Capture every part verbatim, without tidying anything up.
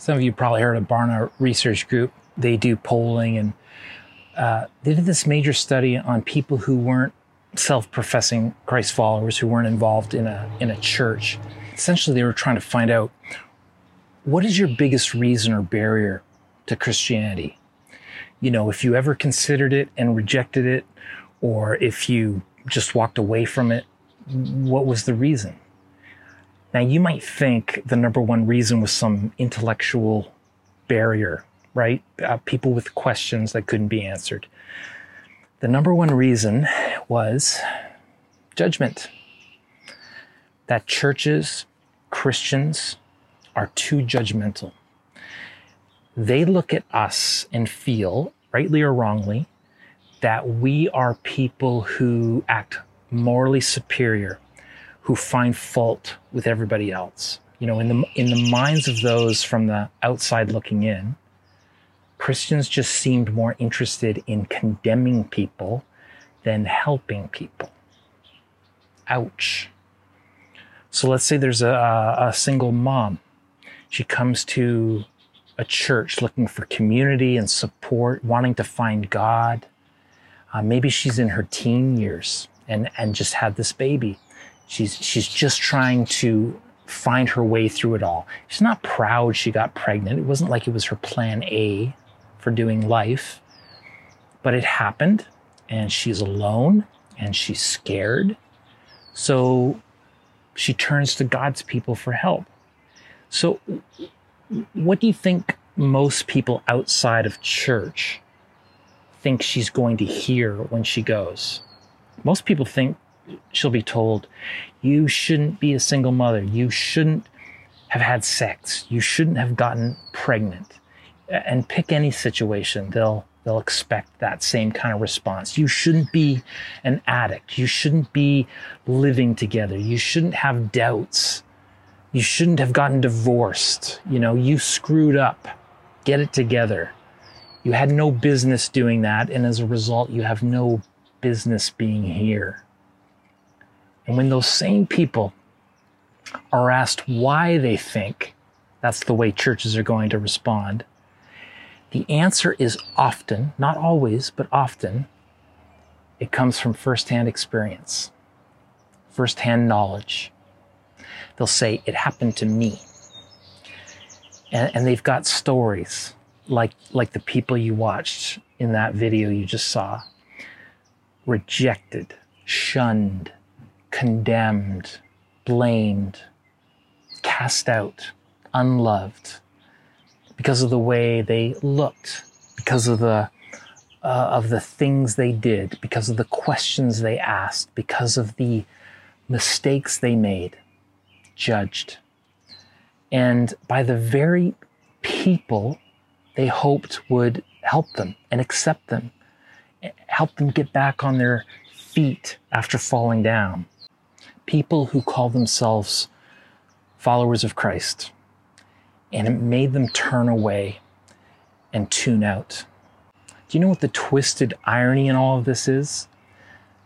Some of you probably heard of Barna Research Group. They do polling, and uh, they did this major study on people who weren't self-professing Christ followers, who weren't involved in a in a church. Essentially, they were trying to find out, what is your biggest reason or barrier to Christianity? You know, if you ever considered it and rejected it, or if you just walked away from it, what was the reason? Now, you might think the number one reason was some intellectual barrier, right? Uh, people with questions that couldn't be answered. The number one reason was judgment. That churches, Christians, are too judgmental. They look at us and feel, rightly or wrongly, that we are people who act morally superior, who find fault with everybody else. You know, in the, in the minds of those from the outside looking in, Christians just seemed more interested in condemning people than helping people. Ouch. So let's say there's a, a single mom. She comes to a church looking for community and support, wanting to find God. Uh, maybe she's in her teen years and, and just had this baby. She's, she's just trying to find her way through it all. She's not proud she got pregnant. It wasn't like it was her plan A for doing life, but it happened, and she's alone and she's scared. So she turns to God's people for help. So what do you think most people outside of church think she's going to hear when she goes? Most people think she'll be told, you shouldn't be a single mother. You shouldn't have had sex. You shouldn't have gotten pregnant. And pick any situation, they'll they'll expect that same kind of response. You shouldn't be an addict. You shouldn't be living together. You shouldn't have doubts. You shouldn't have gotten divorced. You know, you screwed up. Get it together. You had no business doing that, and as a result, you have no business being here. And when those same people are asked why they think that's the way churches are going to respond, the answer is often, not always, but often, it comes from firsthand experience, firsthand knowledge. They'll say, it happened to me. And, and they've got stories like, like the people you watched in that video you just saw, rejected, shunned, condemned, blamed, cast out, unloved, because of the way they looked, because of the uh, of the things they did, because of the questions they asked, because of the mistakes they made, judged. And by the very people they hoped would help them and accept them, help them get back on their feet after falling down. People who call themselves followers of Christ, and it made them turn away and tune out. Do you know what the twisted irony in all of this is?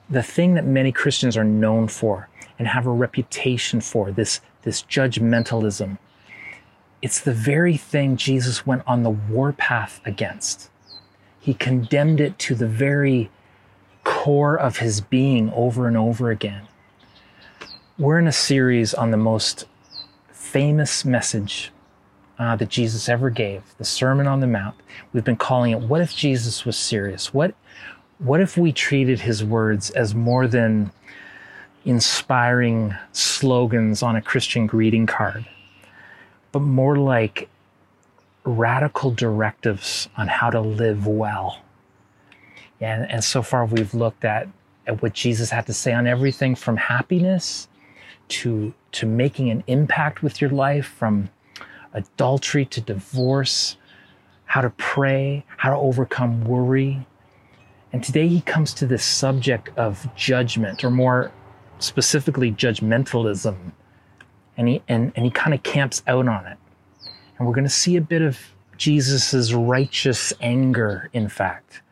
The thing that many Christians are known for and have a reputation for, this, this judgmentalism, it's the very thing Jesus went on the warpath against. He condemned it to the very core of his being over and over again. We're in a series on the most famous message uh, that Jesus ever gave, the Sermon on the Mount. We've been calling it, what if Jesus was serious? What, what if we treated his words as more than inspiring slogans on a Christian greeting card, but more like radical directives on how to live well? And, and so far we've looked at at what Jesus had to say on everything from happiness to, to making an impact with your life, from adultery to divorce, how to pray, how to overcome worry. And today he comes to this subject of judgment, or more specifically judgmentalism, and he, and, and he kind of camps out on it. And we're going to see a bit of Jesus's righteous anger, in fact.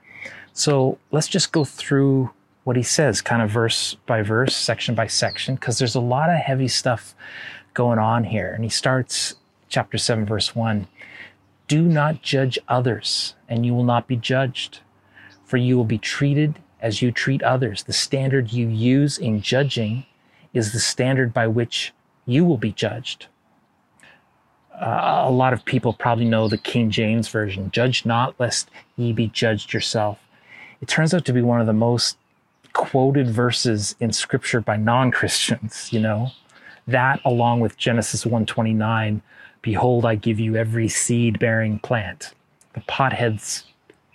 So let's just go through what he says, kind of verse by verse, section by section, because there's a lot of heavy stuff going on here. And he starts chapter seven, verse one. Do not judge others, and you will not be judged, for you will be treated as you treat others. The standard you use in judging is the standard by which you will be judged. Uh, a lot of people probably know the King James Version, judge not lest ye be judged yourself. It turns out to be one of the most quoted verses in scripture by non-Christians, you know, that along with Genesis one twenty-nine, behold, I give you every seed bearing plant. The potheads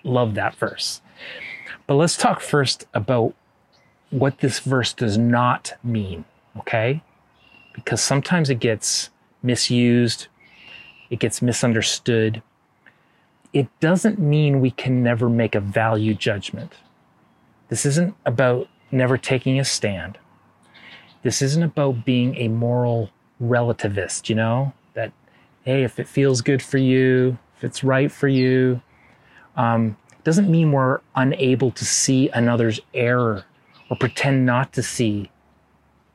love that verse. But let's talk first about what this verse does not mean, okay? Because sometimes it gets misused, it gets misunderstood. It doesn't mean we can never make a value judgment. This isn't about never taking a stand. This isn't about being a moral relativist, you know? That, hey, if it feels good for you, if it's right for you, um, doesn't mean we're unable to see another's error or pretend not to see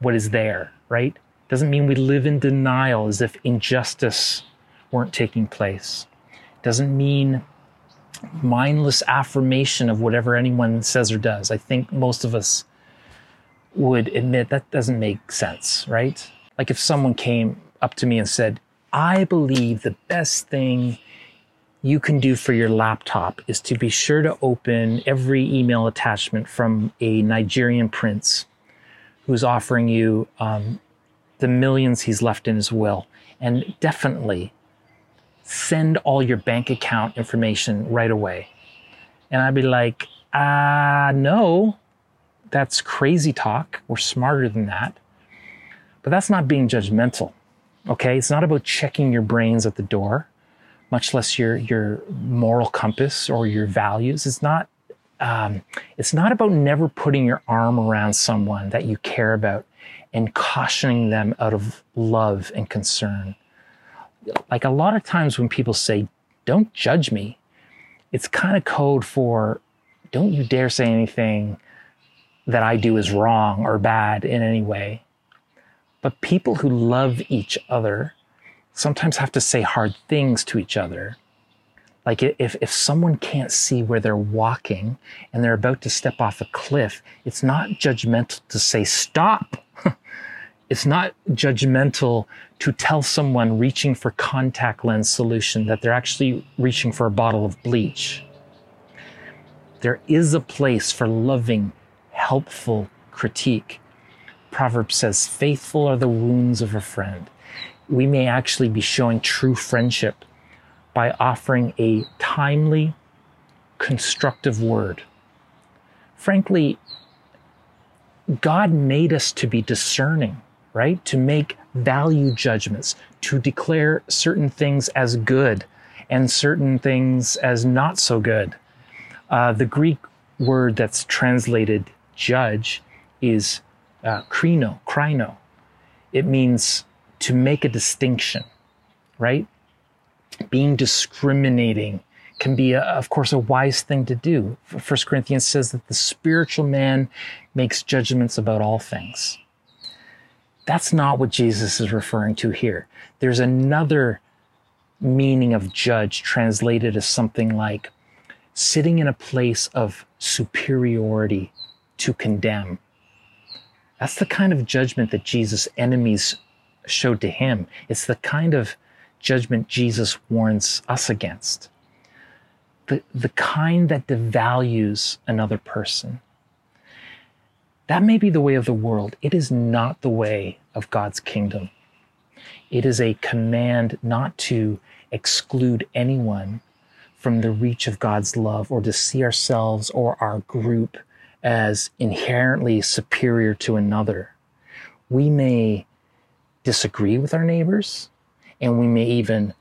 what is there, right? Doesn't mean we live in denial as if injustice weren't taking place. Doesn't mean mindless affirmation of whatever anyone says or does. I think most of us would admit that doesn't make sense, right? Like if someone came up to me and said, I believe the best thing you can do for your laptop is to be sure to open every email attachment from a Nigerian prince who's offering you um, the millions he's left in his will. And definitely send all your bank account information right away. And I'd be like, ah, no, that's crazy talk. We're smarter than that. But that's not being judgmental, okay? It's not about checking your brains at the door, much less your your moral compass or your values. It's not, um, it's not about never putting your arm around someone that you care about and cautioning them out of love and concern. Like a lot of times when people say, don't judge me, it's kind of code for, don't you dare say anything that I do is wrong or bad in any way. But people who love each other sometimes have to say hard things to each other. Like if, if someone can't see where they're walking and they're about to step off a cliff, it's not judgmental to say, stop. It's not judgmental to tell someone reaching for contact lens solution that they're actually reaching for a bottle of bleach. There is a place for loving, helpful critique. Proverbs says, faithful are the wounds of a friend. We may actually be showing true friendship by offering a timely, constructive word. Frankly, God made us to be discerning, right? To make value judgments, to declare certain things as good and certain things as not so good. Uh, the Greek word that's translated judge is uh, krino, krino. It means to make a distinction, right? Being discriminating can be, a, of course, a wise thing to do. First Corinthians says that the spiritual man makes judgments about all things. That's not what Jesus is referring to here. There's another meaning of judge translated as something like sitting in a place of superiority to condemn. That's the kind of judgment that Jesus' enemies showed to him. It's the kind of judgment Jesus warns us against. The, the kind that devalues another person. That may be the way of the world. It is not the way of God's kingdom. It is a command not to exclude anyone from the reach of God's love or to see ourselves or our group as inherently superior to another. We may disagree with our neighbors, and we may even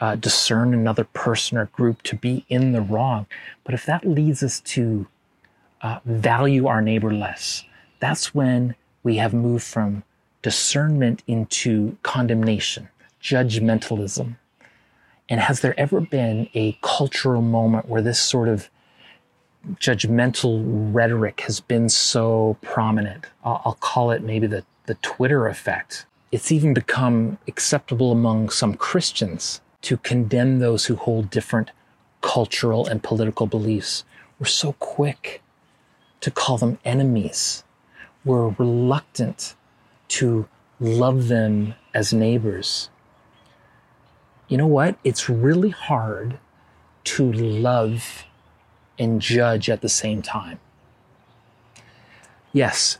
uh, discern another person or group to be in the wrong. But if that leads us to uh, value our neighbor less, that's when we have moved from discernment into condemnation, judgmentalism. And has there ever been a cultural moment where this sort of judgmental rhetoric has been so prominent? I'll, I'll call it maybe the, the Twitter effect. It's even become acceptable among some Christians to condemn those who hold different cultural and political beliefs. We're so quick to call them enemies. We're reluctant to love them as neighbors. You know what? It's really hard to love and judge at the same time. Yes,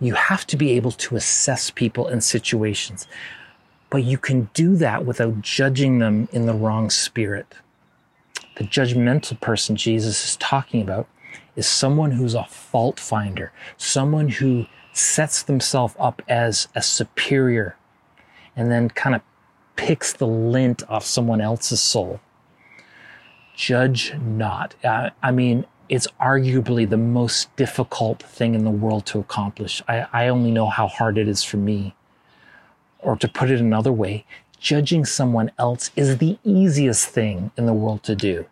you have to be able to assess people and situations, but you can do that without judging them in the wrong spirit. The judgmental person Jesus is talking about is someone who's a fault finder, someone who sets themselves up as a superior and then kind of picks the lint off someone else's soul. Judge not. I, I mean, it's arguably the most difficult thing in the world to accomplish. I, I only know how hard it is for me. Or to put it another way, judging someone else is the easiest thing in the world to do.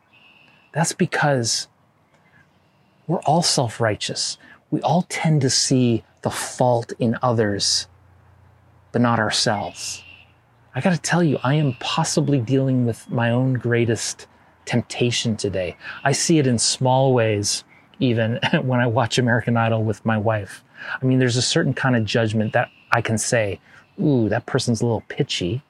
That's because we're all self-righteous. We all tend to see the fault in others, but not ourselves. I gotta tell you, I am possibly dealing with my own greatest temptation today. I see it in small ways, even when I watch American Idol with my wife. I mean, there's a certain kind of judgment that I can say, ooh, that person's a little pitchy.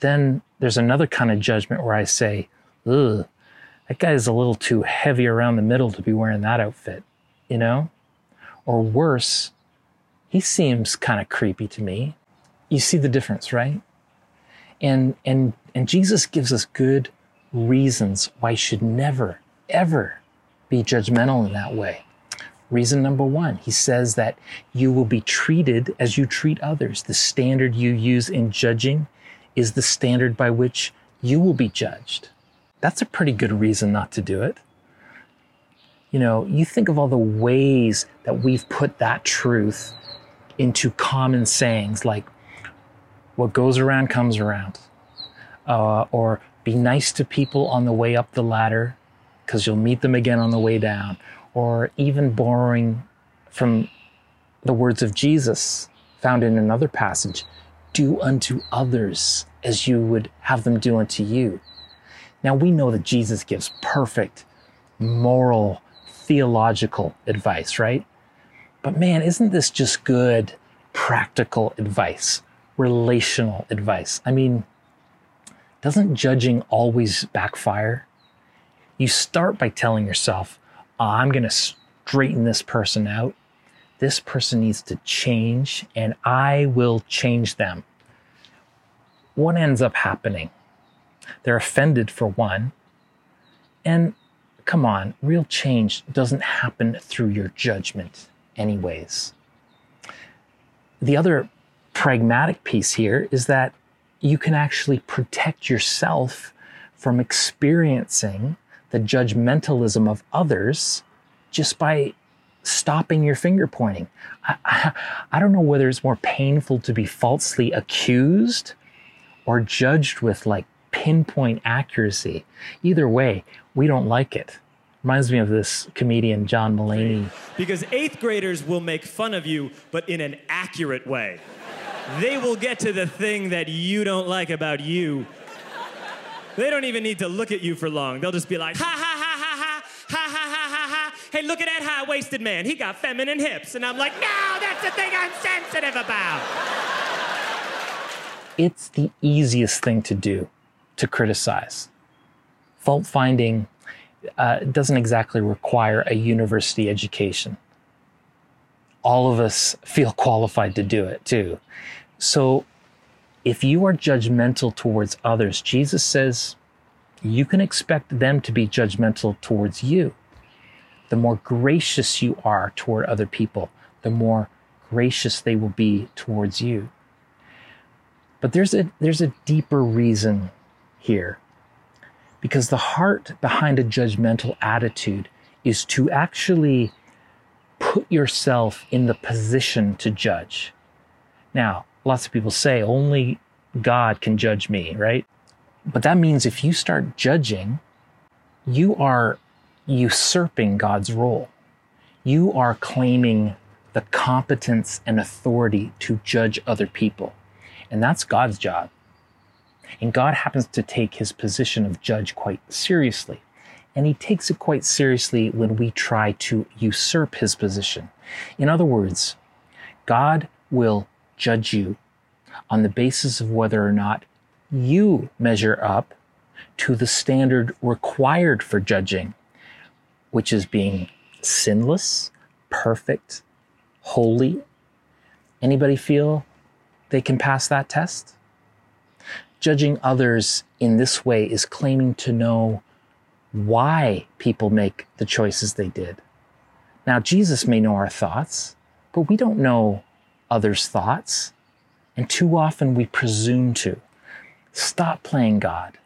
Then there's another kind of judgment where I say, ugh, that guy is a little too heavy around the middle to be wearing that outfit, you know? Or worse, he seems kind of creepy to me. You see the difference, right? And, and, and Jesus gives us good reasons why you should never, ever be judgmental in that way. Reason number one, he says that you will be treated as you treat others. The standard you use in judging is the standard by which you will be judged. That's a pretty good reason not to do it. You know, you think of all the ways that we've put that truth into common sayings like, what goes around comes around, uh, or be nice to people on the way up the ladder because you'll meet them again on the way down, or even borrowing from the words of Jesus found in another passage, do unto others as you would have them do unto you. Now, we know that Jesus gives perfect moral, theological advice, right? But man, isn't this just good, practical advice, relational advice? I mean, doesn't judging always backfire? You start by telling yourself, oh, I'm going to straighten this person out. This person needs to change, and I will change them. What ends up happening? They're offended, for one. And come on, real change doesn't happen through your judgment anyways. The other pragmatic piece here is that you can actually protect yourself from experiencing the judgmentalism of others just by stopping your finger pointing. I, I, I don't know whether it's more painful to be falsely accused or judged with like pinpoint accuracy. Either way, we don't like it. Reminds me of this comedian, John Mulaney. Because eighth graders will make fun of you, but in an accurate way. They will get to the thing that you don't like about you. They don't even need to look at you for long. They'll just be like, ha, ha, ha, ha, ha, ha, ha, ha, ha, ha. Hey, look at that high-waisted man. He got feminine hips. And I'm like, no, that's the thing I'm sensitive about. It's the easiest thing to do, to criticize. Fault-finding uh, doesn't exactly require a university education. All of us feel qualified to do it too. So if you are judgmental towards others, Jesus says you can expect them to be judgmental towards you. The more gracious you are toward other people, the more gracious they will be towards you. But there's a, there's a deeper reason here, because the heart behind a judgmental attitude is to actually put yourself in the position to judge. Now, lots of people say only God can judge me, right? But that means if you start judging, you are usurping God's role. You are claiming the competence and authority to judge other people. And that's God's job. And God happens to take his position of judge quite seriously. And he takes it quite seriously when we try to usurp his position. In other words, God will judge you on the basis of whether or not you measure up to the standard required for judging, which is being sinless, perfect, holy. Anybody feel they can pass that test? Judging others in this way is claiming to know why people make the choices they did. Now, Jesus may know our thoughts, but we don't know others' thoughts, and too often we presume to. Stop playing God.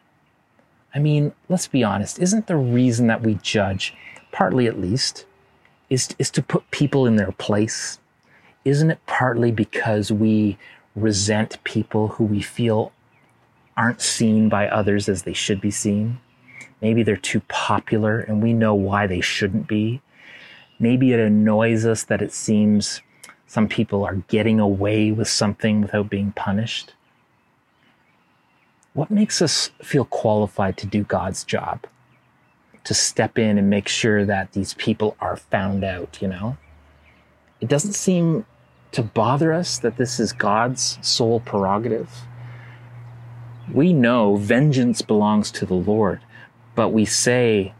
I mean, let's be honest, isn't the reason that we judge, partly at least, is, is to put people in their place? Isn't it partly because we resent people who we feel aren't seen by others as they should be seen? Maybe they're too popular and we know why they shouldn't be. Maybe it annoys us that it seems some people are getting away with something without being punished. What makes us feel qualified to do God's job? To step in and make sure that these people are found out, you know? It doesn't seem to bother us that this is God's sole prerogative. We know vengeance belongs to the Lord. But we say,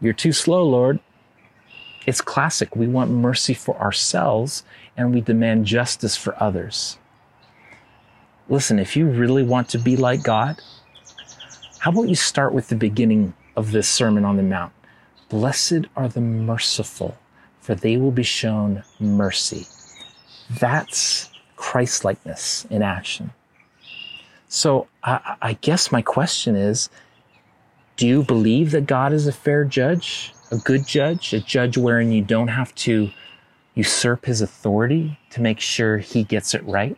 you're too slow, Lord. It's classic. We want mercy for ourselves and we demand justice for others. Listen, if you really want to be like God, how about you start with the beginning of this Sermon on the Mount? Blessed are the merciful, for they will be shown mercy. That's Christ-likeness in action. So I, I guess my question is, do you believe that God is a fair judge, a good judge, a judge wherein you don't have to usurp his authority to make sure he gets it right?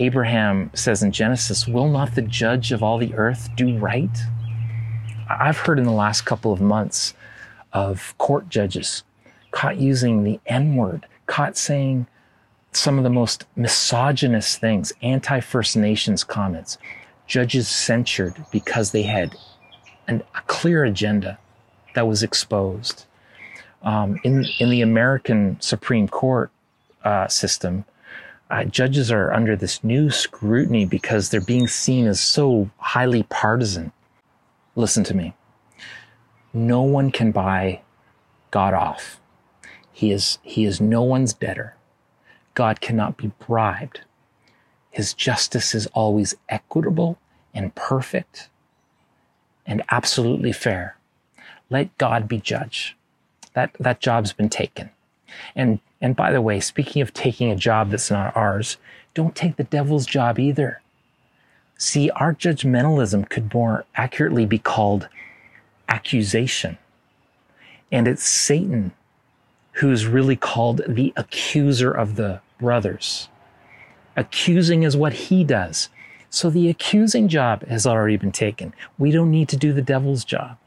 Abraham says in Genesis, will not the judge of all the earth do right? I've heard in the last couple of months of court judges caught using the N-word, caught saying some of the most misogynist things, anti-First Nations comments, judges censured because they had And a clear agenda that was exposed. Um, in, in the American Supreme Court uh, system, uh, judges are under this new scrutiny because they're being seen as so highly partisan. Listen to me. No one can buy God off. He is, he is no one's debtor. God cannot be bribed. His justice is always equitable and perfect. And absolutely fair. Let God be judge. That that job's been taken. And and by the way, speaking of taking a job that's not ours, don't take the devil's job either. See, our judgmentalism could more accurately be called accusation. And it's Satan who's really called the accuser of the brothers. Accusing is what he does. So the accusing job has already been taken. We don't need to do the devil's job.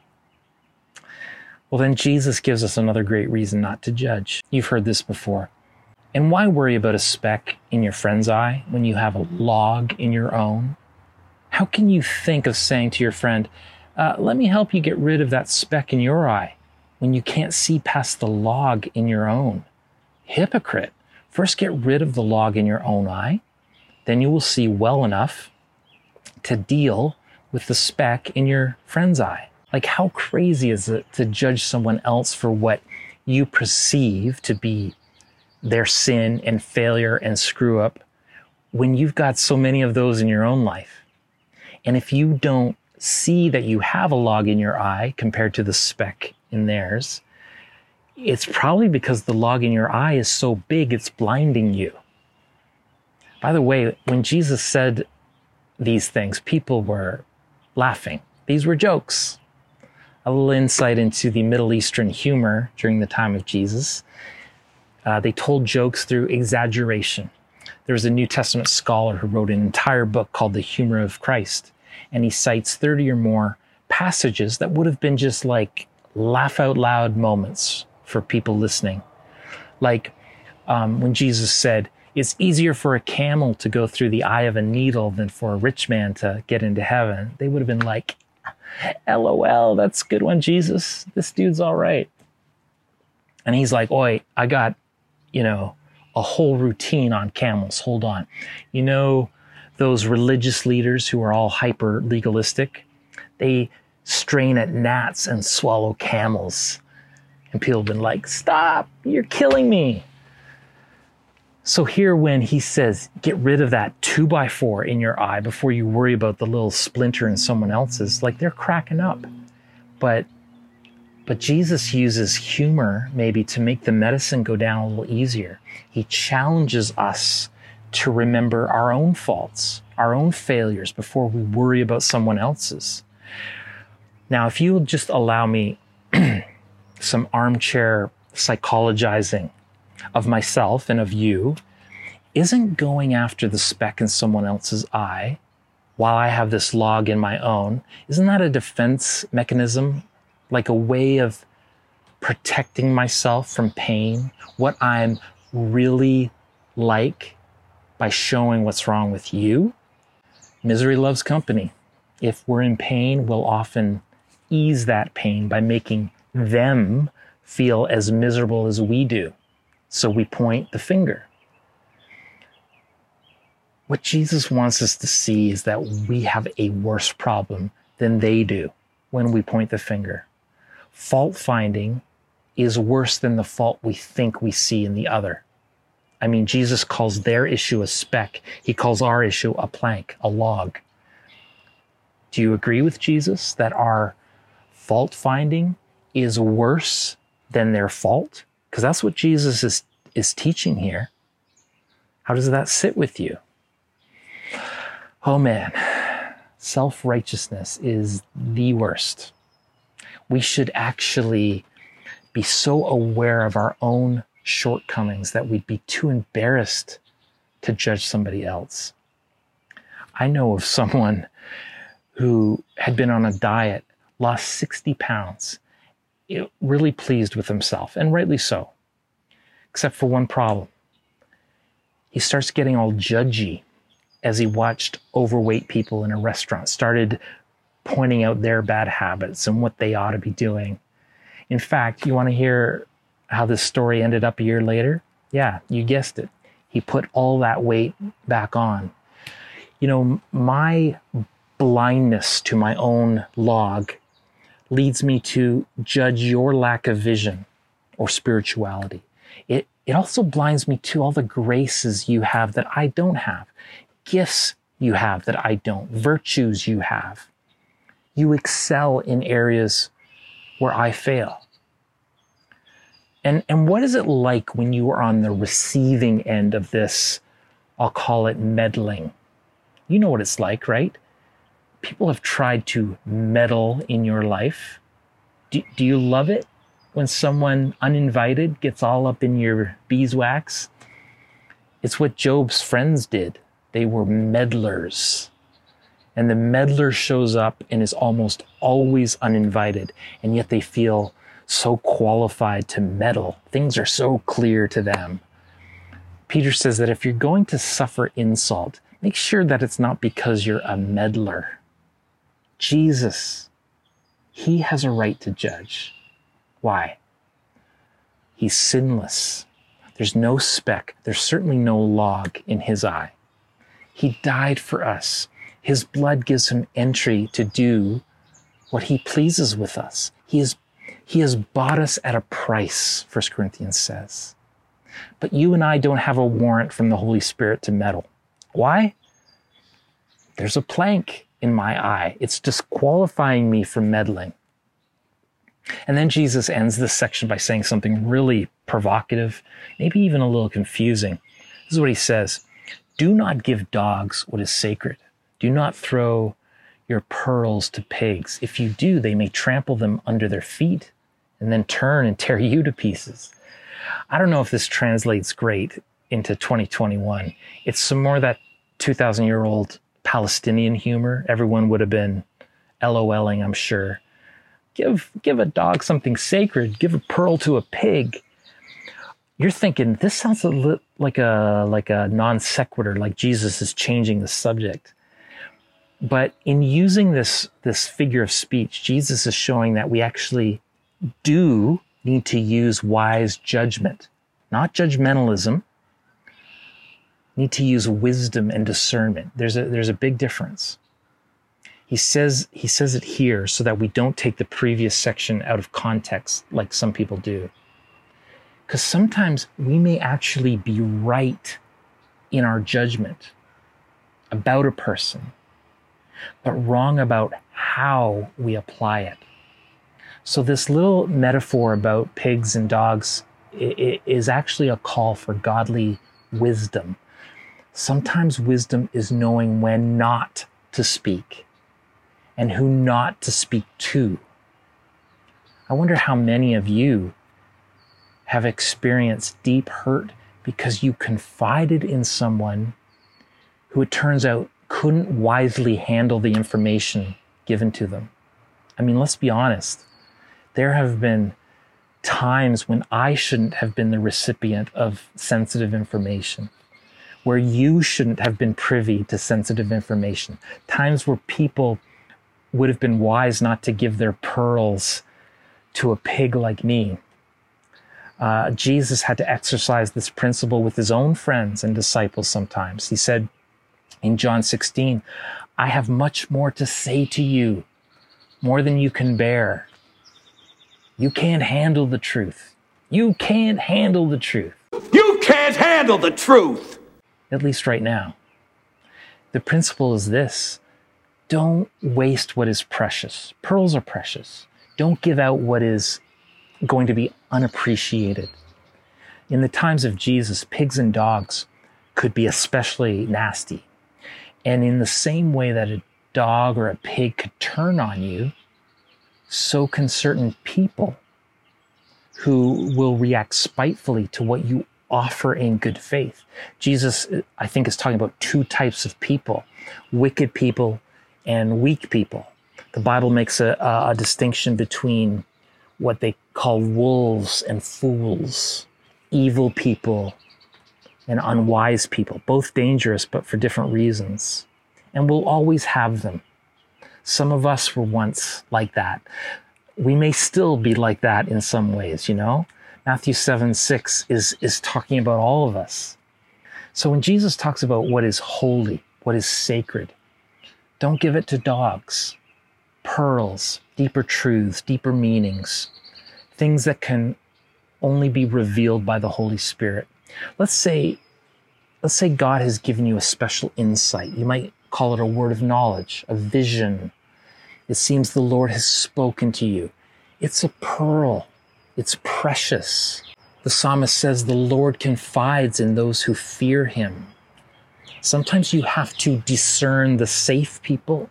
Well, then Jesus gives us another great reason not to judge. You've heard this before. And why worry about a speck in your friend's eye when you have a log in your own? How can you think of saying to your friend, uh, let me help you get rid of that speck in your eye when you can't see past the log in your own? Hypocrite. First get rid of the log in your own eye. Then you will see well enough to deal with the speck in your friend's eye. Like, how crazy is it to judge someone else for what you perceive to be their sin and failure and screw up when you've got so many of those in your own life? And if you don't see that you have a log in your eye compared to the speck in theirs, it's probably because the log in your eye is so big it's blinding you. By the way, when Jesus said these things, people were laughing. These were jokes. A little insight into the Middle Eastern humor during the time of Jesus. Uh, they told jokes through exaggeration. There was a New Testament scholar who wrote an entire book called The Humor of Christ, and he cites thirty or more passages that would have been just like laugh out loud moments for people listening. Like um, when Jesus said, "It's easier for a camel to go through the eye of a needle than for a rich man to get into heaven." They would have been like, "LOL, that's a good one, Jesus. This dude's all right." And he's like, "Oi, I got, you know, a whole routine on camels. Hold on. You know, those religious leaders who are all hyper legalistic, they strain at gnats and swallow camels." And people have been like, "Stop, you're killing me." So here, when he says, get rid of that two by four in your eye before you worry about the little splinter in someone else's, like they're cracking up. But, but Jesus uses humor maybe to make the medicine go down a little easier. He challenges us to remember our own faults, our own failures before we worry about someone else's. Now, if you'll just allow me some armchair psychologizing of myself and of you, isn't going after the speck in someone else's eye while I have this log in my own, isn't that a defense mechanism, like a way of protecting myself from pain, what I'm really like, by showing what's wrong with you? Misery loves company. If we're in pain, we'll often ease that pain by making them feel as miserable as we do. So we point the finger. What Jesus wants us to see is that we have a worse problem than they do when we point the finger. Fault finding is worse than the fault we think we see in the other. I mean, Jesus calls their issue a speck. He calls our issue a plank, a log. Do you agree with Jesus that our fault finding is worse than their fault? Because that's what Jesus is, is teaching here. How does that sit with you? Oh man, self-righteousness is the worst. We should actually be so aware of our own shortcomings that we'd be too embarrassed to judge somebody else. I know of someone who had been on a diet, lost sixty pounds, really pleased with himself, and rightly so, except for one problem. He starts getting all judgy as he watched overweight people in a restaurant, started pointing out their bad habits and what they ought to be doing. In fact, you want to hear how this story ended up a year later? Yeah, you guessed it. He put all that weight back on. You know, my blindness to my own log leads me to judge your lack of vision or spirituality. It, it also blinds me to all the graces you have that I don't have, gifts you have that I don't, virtues you have. You excel in areas where I fail. And, and what is it like when you are on the receiving end of this, I'll call it meddling? You know what it's like, right? People have tried to meddle in your life. Do, do you love it when someone uninvited gets all up in your beeswax? It's what Job's friends did. They were meddlers. And the meddler shows up and is almost always uninvited, and yet they feel so qualified to meddle. Things are so clear to them. Peter says that if you're going to suffer insult, make sure that it's not because you're a meddler. Jesus, he has a right to judge. Why? He's sinless. There's no speck. There's certainly no log in his eye. He died for us. His blood gives him entry to do what he pleases with us. He is, he has bought us at a price, First Corinthians says. But you and I don't have a warrant from the Holy Spirit to meddle. Why? There's a plank in my eye. It's disqualifying me from meddling. And then Jesus ends this section by saying something really provocative, maybe even a little confusing. This is what he says. Do not give dogs what is sacred. Do not throw your pearls to pigs. If you do, they may trample them under their feet and then turn and tear you to pieces. I don't know if this translates great into twenty twenty-one. It's some more of that two thousand year old Palestinian humor. Everyone would have been LOLing, I'm sure. Give, give a dog something sacred. Give a pearl to a pig. You're thinking, this sounds a li- like a like a non sequitur, like Jesus is changing the subject. But in using this, this figure of speech, Jesus is showing that we actually do need to use wise judgment, not judgmentalism. Need to use wisdom and discernment. There's a, there's a big difference. He says, he says it here so that we don't take the previous section out of context like some people do. Because sometimes we may actually be right in our judgment about a person, but wrong about how we apply it. So this little metaphor about pigs and dogs is actually a call for godly wisdom. Sometimes wisdom is knowing when not to speak and who not to speak to. I wonder how many of you have experienced deep hurt because you confided in someone who, it turns out, couldn't wisely handle the information given to them. I mean, let's be honest. There have been times when I shouldn't have been the recipient of sensitive information, where you shouldn't have been privy to sensitive information, times where people would have been wise not to give their pearls to a pig like me. Uh, Jesus had to exercise this principle with his own friends and disciples sometimes. He said in John sixteen, "I have much more to say to you, more than you can bear. You can't handle the truth. You can't handle the truth. You can't handle the truth." At least right now. The principle is this. Don't waste what is precious. Pearls are precious. Don't give out what is going to be unappreciated. In the times of Jesus, pigs and dogs could be especially nasty. And in the same way that a dog or a pig could turn on you, so can certain people who will react spitefully to what you offer in good faith. Jesus, I think, is talking about two types of people, wicked people and weak people. The Bible makes a, a distinction between what they call wolves and fools, evil people and unwise people, both dangerous, but for different reasons. And we'll always have them. Some of us were once like that. We may still be like that in some ways, you know? Matthew seven six is, is talking about all of us. So when Jesus talks about what is holy, what is sacred, don't give it to dogs. Pearls, deeper truths, deeper meanings, things that can only be revealed by the Holy Spirit. Let's say, let's say God has given you a special insight. You might call it a word of knowledge, a vision. It seems the Lord has spoken to you. It's a pearl. It's precious. The psalmist says the Lord confides in those who fear him. Sometimes you have to discern the safe people,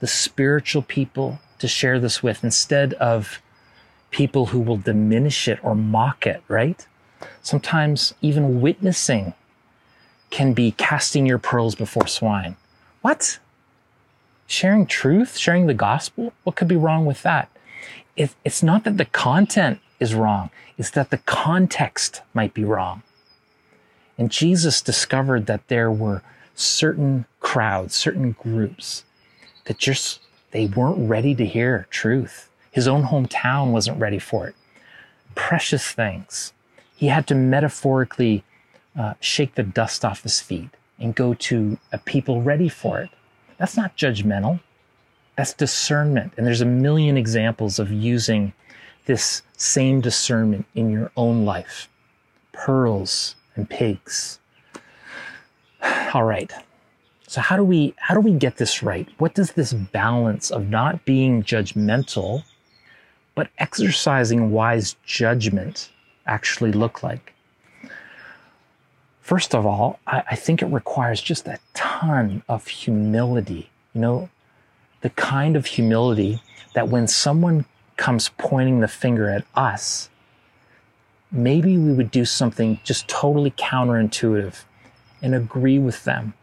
the spiritual people to share this with, instead of people who will diminish it or mock it, right? Sometimes even witnessing can be casting your pearls before swine. What? Sharing truth, sharing the gospel? What could be wrong with that? If it's not that the content is wrong, it's that the context might be wrong. And Jesus discovered that there were certain crowds, certain groups that just, they weren't ready to hear truth. His own hometown wasn't ready for it. Precious things. He had to metaphorically uh, shake the dust off his feet and go to a people ready for it. That's not judgmental. That's discernment. And there's a million examples of using this same discernment in your own life. Pearls and pigs. All right. So how do we how do we get this right? What does this balance of not being judgmental but exercising wise judgment actually look like? First of all, I, I think it requires just a ton of humility. You know, the kind of humility that when someone comes pointing the finger at us, maybe we would do something just totally counterintuitive and agree with them.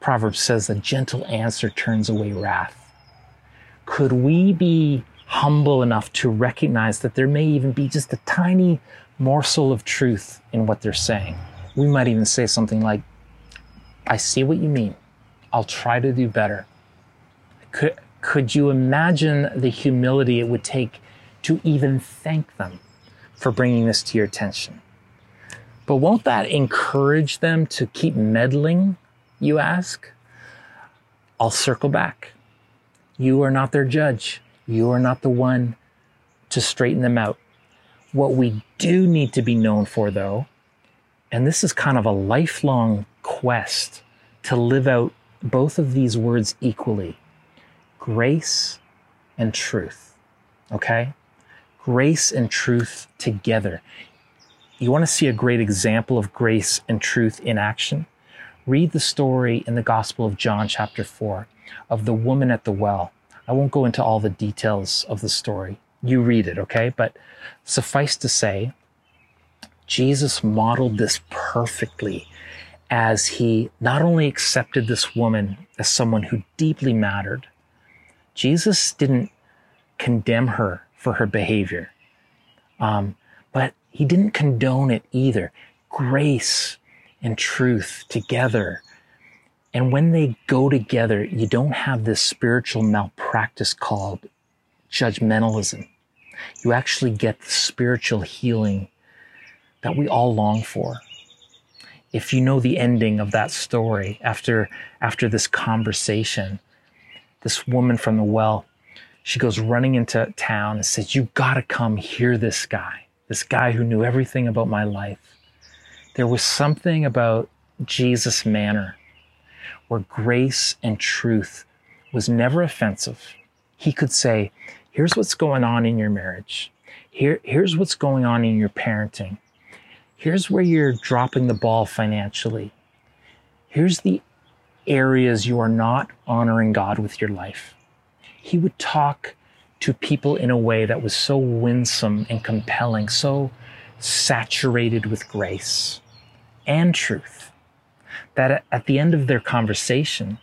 Proverbs says, a gentle answer turns away wrath. Could we be humble enough to recognize that there may even be just a tiny morsel of truth in what they're saying? We might even say something like, I see what you mean. I'll try to do better. Could, could you imagine the humility it would take to even thank them for bringing this to your attention? But won't that encourage them to keep meddling, you ask? I'll circle back. You are not their judge. You are not the one to straighten them out. What we do need to be known for, though, and this is kind of a lifelong quest to live out both of these words equally, grace and truth, okay? Grace and truth together. You want to see a great example of grace and truth in action? Read the story in the Gospel of John, chapter four, of the woman at the well. I won't go into all the details of the story. You read it, okay? But suffice to say, Jesus modeled this perfectly as he not only accepted this woman as someone who deeply mattered, Jesus didn't condemn her for her behavior, um, but he didn't condone it either. Grace and truth together. And when they go together, you don't have this spiritual malpractice called judgmentalism. You actually get the spiritual healing that we all long for. If you know the ending of that story, after, after this conversation, this woman from the well, she goes running into town and says, you gotta come hear this guy, this guy who knew everything about my life. There was something about Jesus' manner where grace and truth was never offensive. He could say, here's what's going on in your marriage. Here, here's what's going on in your parenting. Here's where you're dropping the ball financially. Here's the areas you are not honoring God with your life. He would talk to people in a way that was so winsome and compelling, so saturated with grace and truth, that at the end of their conversation,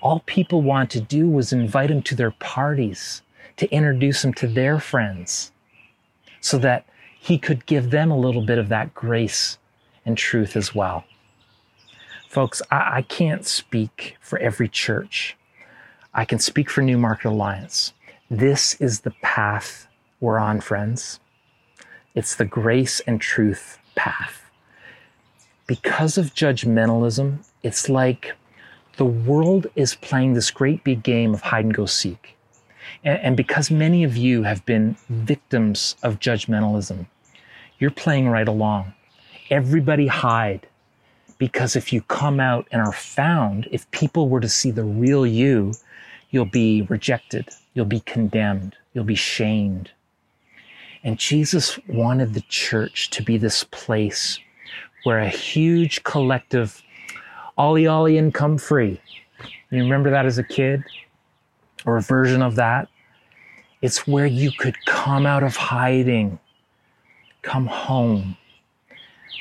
all people wanted to do was invite him to their parties, to introduce him to their friends, so that he could give them a little bit of that grace and truth as well. Folks, I, I can't speak for every church. I can speak for New Market Alliance. This is the path we're on, friends. It's the grace and truth path. Because of judgmentalism, it's like the world is playing this great big game of hide and go seek. And, and because many of you have been victims of judgmentalism, you're playing right along. Everybody hide, because if you come out and are found, if people were to see the real you, you'll be rejected, you'll be condemned, you'll be shamed. And Jesus wanted the church to be this place where a huge collective, ollie ollie and come free. You remember that as a kid, or a version of that? It's where you could come out of hiding, come home.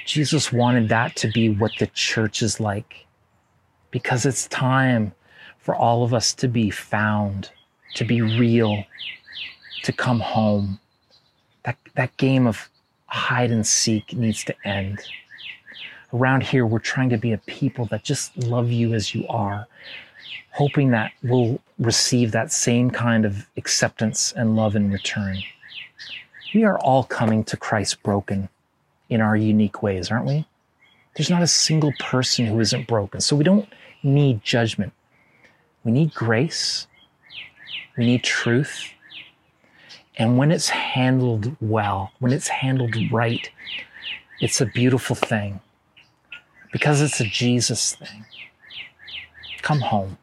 Jesus wanted that to be what the church is like, because it's time for all of us to be found, to be real, to come home. That, that game of hide and seek needs to end. Around here, we're trying to be a people that just love you as you are, hoping that we'll receive that same kind of acceptance and love in return. We are all coming to Christ broken in our unique ways, aren't we? There's not a single person who isn't broken. So we don't need judgment. We need grace. We need truth. And when it's handled well, when it's handled right, it's a beautiful thing, because it's a Jesus thing. Come home.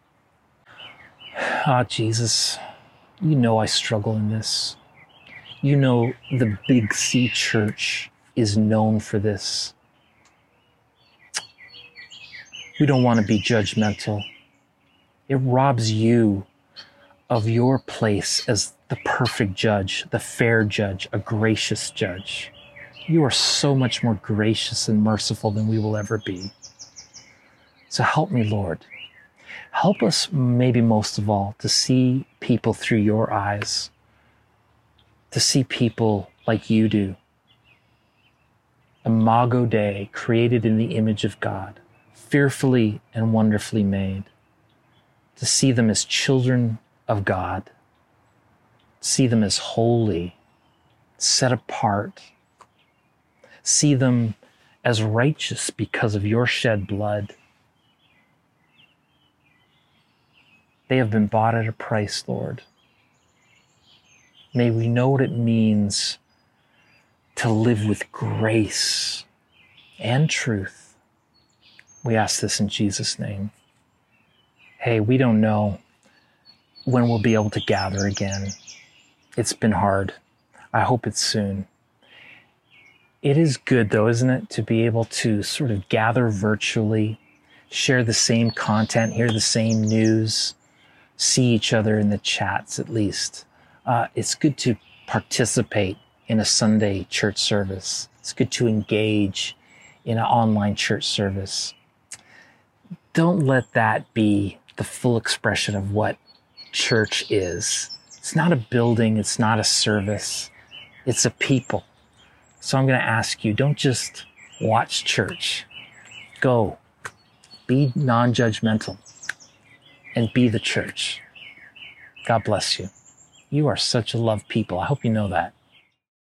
Ah, Jesus, you know I struggle in this. You know the Big C Church is known for this. We don't want to be judgmental. It robs you of your place as the perfect judge, the fair judge, a gracious judge. you are so much more gracious and merciful than we will ever be. So help me, Lord. Help us, maybe most of all, to see people through your eyes, to see people like you do. Imago Dei, created in the image of God, fearfully and wonderfully made, to see them as children of God, see them as holy, set apart, see them as righteous because of your shed blood. They have been bought at a price, Lord. May we know what it means to live with grace and truth. We ask this in Jesus' name. Hey, we don't know when we'll be able to gather again. It's been hard. I hope it's soon. It is good, though, isn't it, to be able to sort of gather virtually, share the same content, hear the same news, see each other in the chats at least. Uh, it's good to participate in a Sunday church service. It's good to engage in an online church service. Don't let that be the full expression of what church is. It's not a building. It's not a service. It's a people. So I'm going to ask you, don't just watch church. Go. Be non-judgmental and be the church. God bless you. You are such a loved people. I hope you know that.